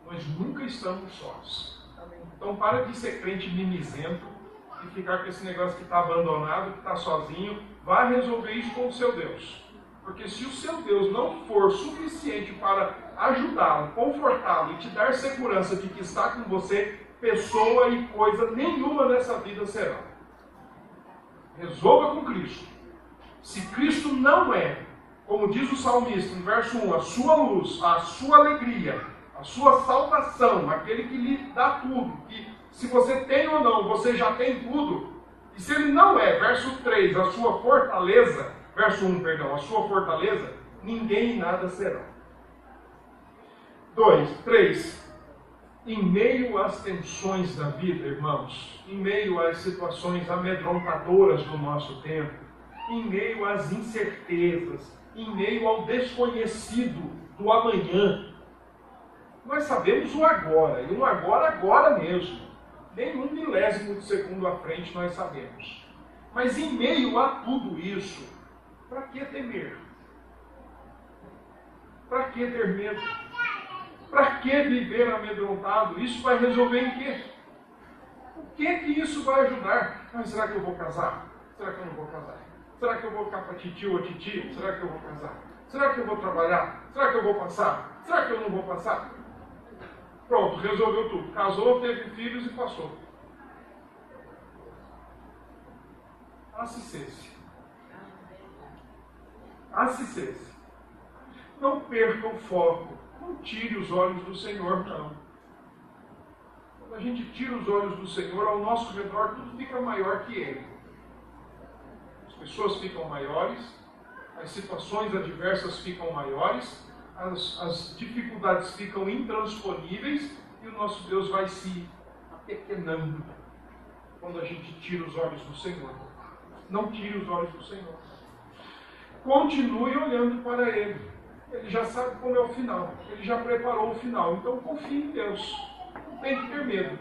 Nós nunca estamos sós. Então para de ser crente mimizento e ficar com esse negócio que está abandonado, que está sozinho. Vá resolver isso com o seu Deus. Porque se o seu Deus não for suficiente para ajudá-lo, confortá-lo e te dar segurança de que está com você, pessoa e coisa nenhuma nessa vida será. Resolva com Cristo. Se Cristo não é, como diz o salmista no verso um, a sua luz, a sua alegria, a sua salvação, aquele que lhe dá tudo, que se você tem ou não, você já tem tudo, e se ele não é, verso três, a sua fortaleza, verso um, perdão, a sua fortaleza, ninguém e nada será. dois, três, em meio às tensões da vida, irmãos, em meio às situações amedrontadoras do nosso tempo, em meio às incertezas, em meio ao desconhecido do amanhã, nós sabemos o agora, e o agora, agora mesmo. Nem um milésimo de segundo à frente nós sabemos. Mas em meio a tudo isso, para que temer? Para que ter medo? Para que viver amedrontado? Isso vai resolver em quê? O que que isso vai ajudar? Mas será que eu vou casar? Será que eu não vou casar? Será que eu vou ficar para titio ou titio? Será que eu vou casar? Será que eu vou trabalhar? Será que eu vou passar? Será que eu não vou passar? Pronto, resolveu tudo. Casou, teve filhos e passou. Assistência. Assistência. Não perca o foco. Não tire os olhos do Senhor, não. Quando a gente tira os olhos do Senhor, ao nosso redor tudo fica maior que Ele. As pessoas ficam maiores, as situações adversas ficam maiores, As, as dificuldades ficam intransponíveis e o nosso Deus vai se apequenando quando a gente tira os olhos do Senhor. Não tire os olhos do Senhor. Continue olhando para Ele. Ele já sabe como é o final. Ele já preparou o final. Então confie em Deus. Não tem que ter medo.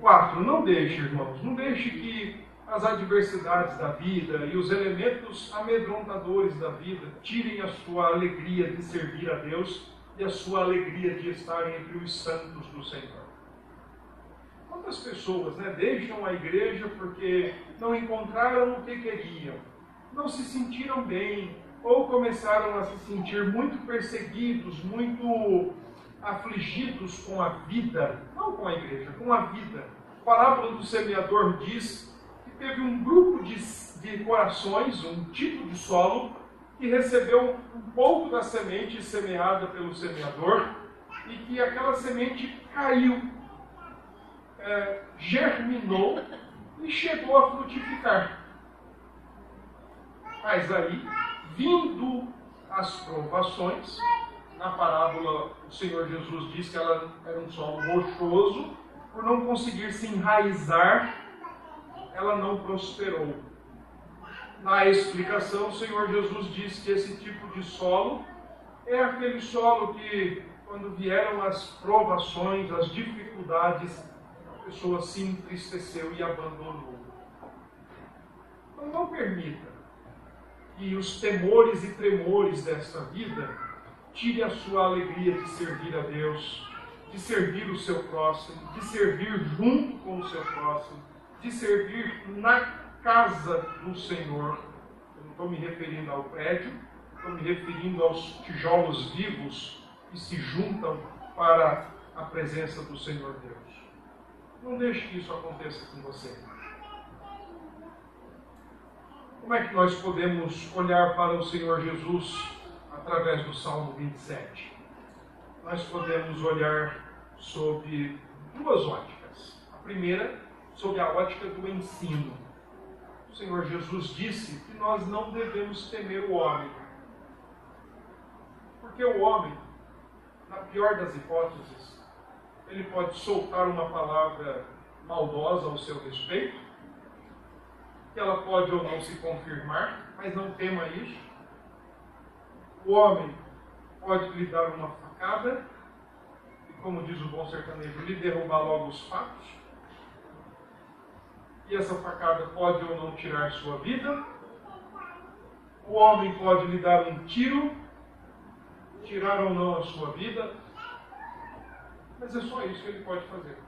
Quatro, não deixe, irmãos, não deixe que as adversidades da vida e os elementos amedrontadores da vida tirem a sua alegria de servir a Deus e a sua alegria de estar entre os santos do Senhor. Quantas pessoas, né, deixam a igreja porque não encontraram o que queriam, não se sentiram bem, ou começaram a se sentir muito perseguidos, muito afligidos com a vida, não com a igreja, com a vida. A parábola do semeador diz... teve um grupo de de corações, um tipo de solo, que recebeu um pouco da semente semeada pelo semeador e que aquela semente caiu, é, germinou e chegou a frutificar. Mas aí, vindo as provações, na parábola o Senhor Jesus diz que ela era um solo rochoso, por não conseguir se enraizar, ela não prosperou. Na explicação, o Senhor Jesus diz que esse tipo de solo é aquele solo que, quando vieram as provações, as dificuldades, a pessoa se entristeceu e abandonou. Então não permita que os temores e tremores desta vida tire a sua alegria de servir a Deus, de servir o seu próximo, de servir junto com o seu próximo, de servir na casa do Senhor. Eu não estou me referindo ao prédio, estou me referindo aos tijolos vivos que se juntam para a presença do Senhor Deus. Não deixe que isso aconteça com você. Como é que nós podemos olhar para o Senhor Jesus através do Salmo vinte e sete? Nós podemos olhar sob duas óticas. A primeira, sob a ótica do ensino. O Senhor Jesus disse que nós não devemos temer o homem, porque o homem, na pior das hipóteses, ele pode soltar uma palavra maldosa ao seu respeito, que ela pode ou não se confirmar, mas não tema isso. O homem pode lhe dar uma facada e, como diz o bom sertanejo, lhe derrubar logo os fatos. E essa facada pode ou não tirar sua vida. O homem pode lhe dar um tiro, tirar ou não a sua vida. Mas é só isso que ele pode fazer.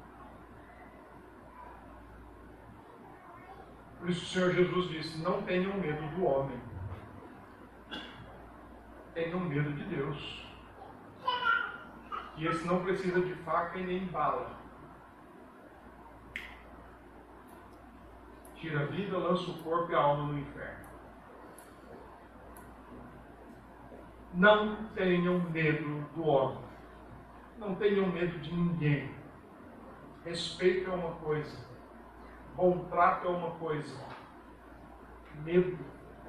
Por isso o Senhor Jesus disse: não tenham medo do homem. Tenham medo de Deus. E esse não precisa de faca e nem bala. Tira a vida, lança o corpo e a alma no inferno. Não tenham medo do homem. Não tenham medo de ninguém. Respeito é uma coisa. Bom trato é uma coisa. Medo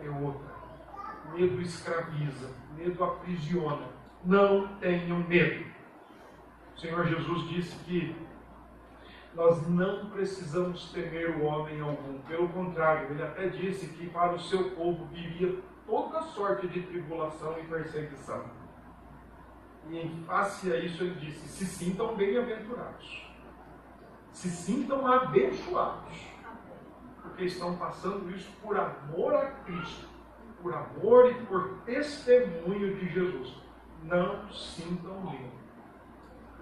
é outra. Medo escraviza. Medo aprisiona. Não tenham medo. O Senhor Jesus disse que nós não precisamos temer o homem algum. Pelo contrário, ele até disse que para o seu povo viria toda sorte de tribulação e perseguição. E em face a isso ele disse: se sintam bem-aventurados. Se sintam abençoados. Porque estão passando isso por amor a Cristo. Por amor e por testemunho de Jesus. Não sintam medo.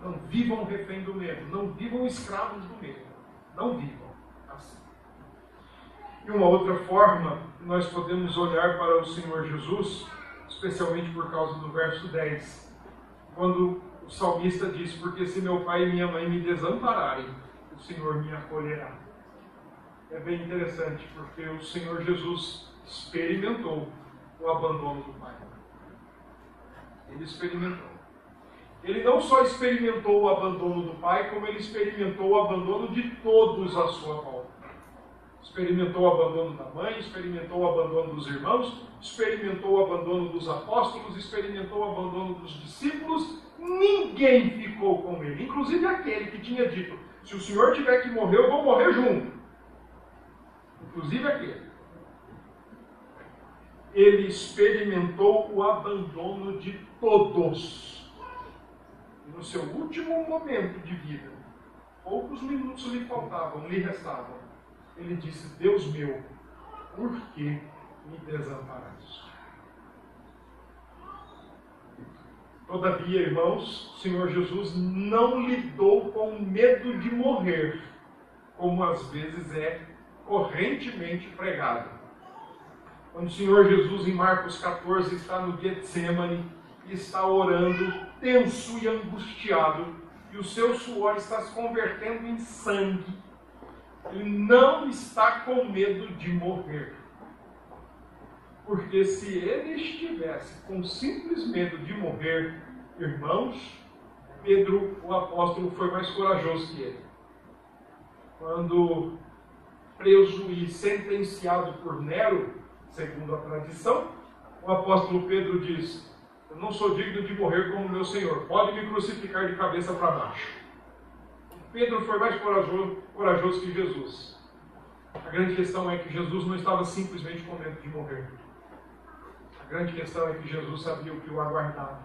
Não vivam refém do medo, não vivam escravos do medo, não vivam assim. E uma outra forma que nós podemos olhar para o Senhor Jesus, especialmente por causa do verso dez, quando o salmista diz: porque se meu pai e minha mãe me desampararem, o Senhor me acolherá. É bem interessante, porque o Senhor Jesus experimentou o abandono do pai. Ele experimentou. Ele não só experimentou o abandono do Pai, como ele experimentou o abandono de todos à sua volta. Experimentou o abandono da mãe, experimentou o abandono dos irmãos, experimentou o abandono dos apóstolos, experimentou o abandono dos discípulos. Ninguém ficou com ele, inclusive aquele que tinha dito: se o Senhor tiver que morrer, eu vou morrer junto. Inclusive aquele. Ele experimentou o abandono de todos. No seu último momento de vida, poucos minutos lhe faltavam, lhe restavam. Ele disse: Deus meu, por que me desamparaste? Todavia, irmãos, o Senhor Jesus não lidou com o medo de morrer, como às vezes é correntemente pregado. Quando o Senhor Jesus, em Marcos quatorze, está no Getsêmani, está orando, tenso e angustiado, e o seu suor está se convertendo em sangue. Ele não está com medo de morrer. Porque se ele estivesse com simples medo de morrer, irmãos, Pedro, o apóstolo, foi mais corajoso que ele. Quando preso e sentenciado por Nero, segundo a tradição, o apóstolo Pedro diz: eu não sou digno de morrer como meu Senhor, pode me crucificar de cabeça para baixo. Pedro foi mais corajoso, corajoso que Jesus. A grande questão é que Jesus não estava simplesmente com medo de morrer. A grande questão é que Jesus sabia o que o aguardava.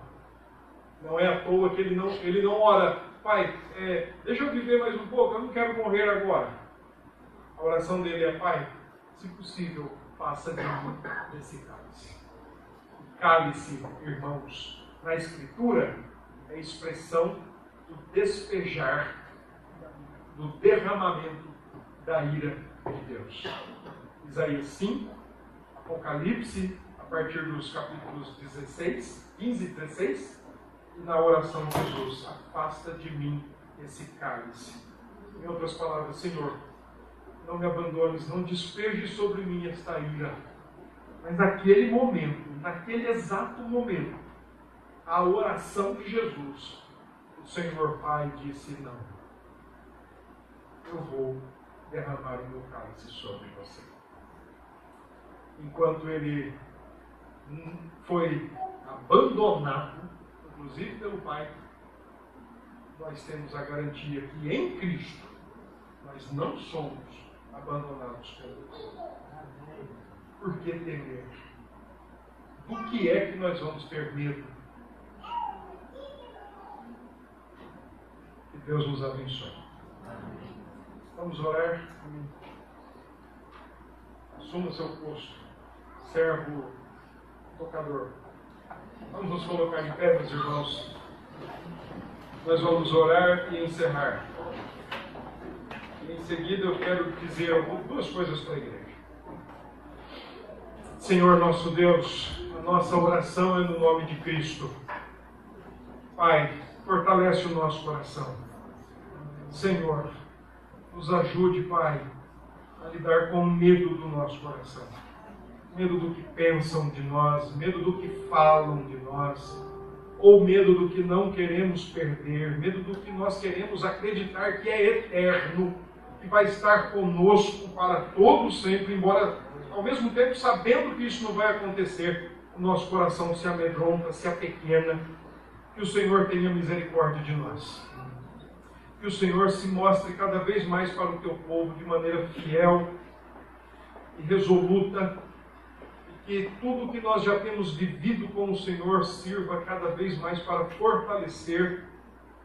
Não é à toa que ele não, ele não ora: Pai, é, deixa eu viver mais um pouco, eu não quero morrer agora. A oração dele é: Pai, se possível, passa de mim desse cálice. Cálice, irmãos, na Escritura é expressão do despejar, do derramamento da ira de Deus. Isaías cinco, Apocalipse, a partir dos capítulos dezesseis, quinze e dezesseis, e na oração de Jesus: afasta de mim esse cálice. Em outras palavras, Senhor, não me abandones, não despeje sobre mim esta ira. Mas naquele momento, naquele exato momento, a oração de Jesus, o Senhor Pai disse: não. Eu vou derramar o meu cálice sobre você. Enquanto ele foi abandonado, inclusive pelo Pai, nós temos a garantia que em Cristo nós não somos abandonados pelo Pai. Por que temer? Do que é que nós vamos ter medo? Que Deus nos abençoe. Amém. Vamos orar. Assuma seu posto, servo, tocador. Vamos nos colocar de pé, meus irmãos. Nós vamos orar e encerrar. E em seguida eu quero dizer duas coisas para a igreja. Senhor nosso Deus, a nossa oração é no nome de Cristo. Pai, fortalece o nosso coração. Senhor, nos ajude, Pai, a lidar com o medo do nosso coração. Medo do que pensam de nós, medo do que falam de nós, ou medo do que não queremos perder, medo do que nós queremos acreditar que é eterno, que vai estar conosco para todo sempre, embora, ao mesmo tempo, sabendo que isso não vai acontecer, o nosso coração se amedronta, se apequena. Que o Senhor tenha misericórdia de nós. Que o Senhor se mostre cada vez mais para o teu povo de maneira fiel e resoluta, e que tudo o que nós já temos vivido com o Senhor sirva cada vez mais para fortalecer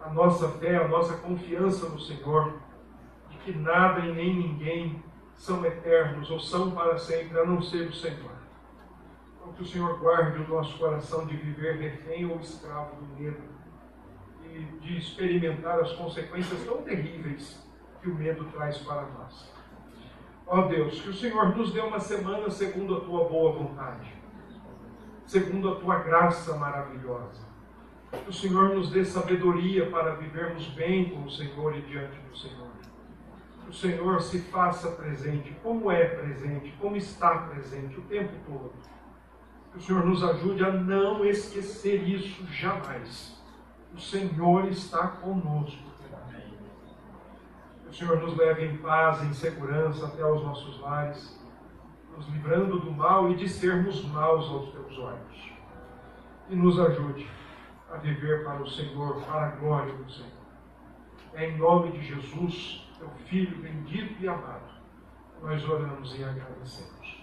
a nossa fé, a nossa confiança no Senhor, de que nada e nem ninguém são eternos ou são para sempre, a não ser o Senhor. Então que o Senhor guarde o nosso coração de viver refém ou escravo do medo, de experimentar as consequências tão terríveis que o medo traz para nós. Ó Deus, que o Senhor nos dê uma semana segundo a Tua boa vontade, segundo a Tua graça maravilhosa. Que o Senhor nos dê sabedoria para vivermos bem com o Senhor e diante do Senhor. Que o Senhor se faça presente, como é presente, como está presente o tempo todo. Que o Senhor nos ajude a não esquecer isso jamais. O Senhor está conosco. Que o Senhor nos leve em paz, em segurança até aos nossos lares, nos livrando do mal e de sermos maus aos teus olhos. E nos ajude a viver para o Senhor, para a glória do Senhor. É em nome de Jesus, teu Filho bendito e amado, nós oramos e agradecemos.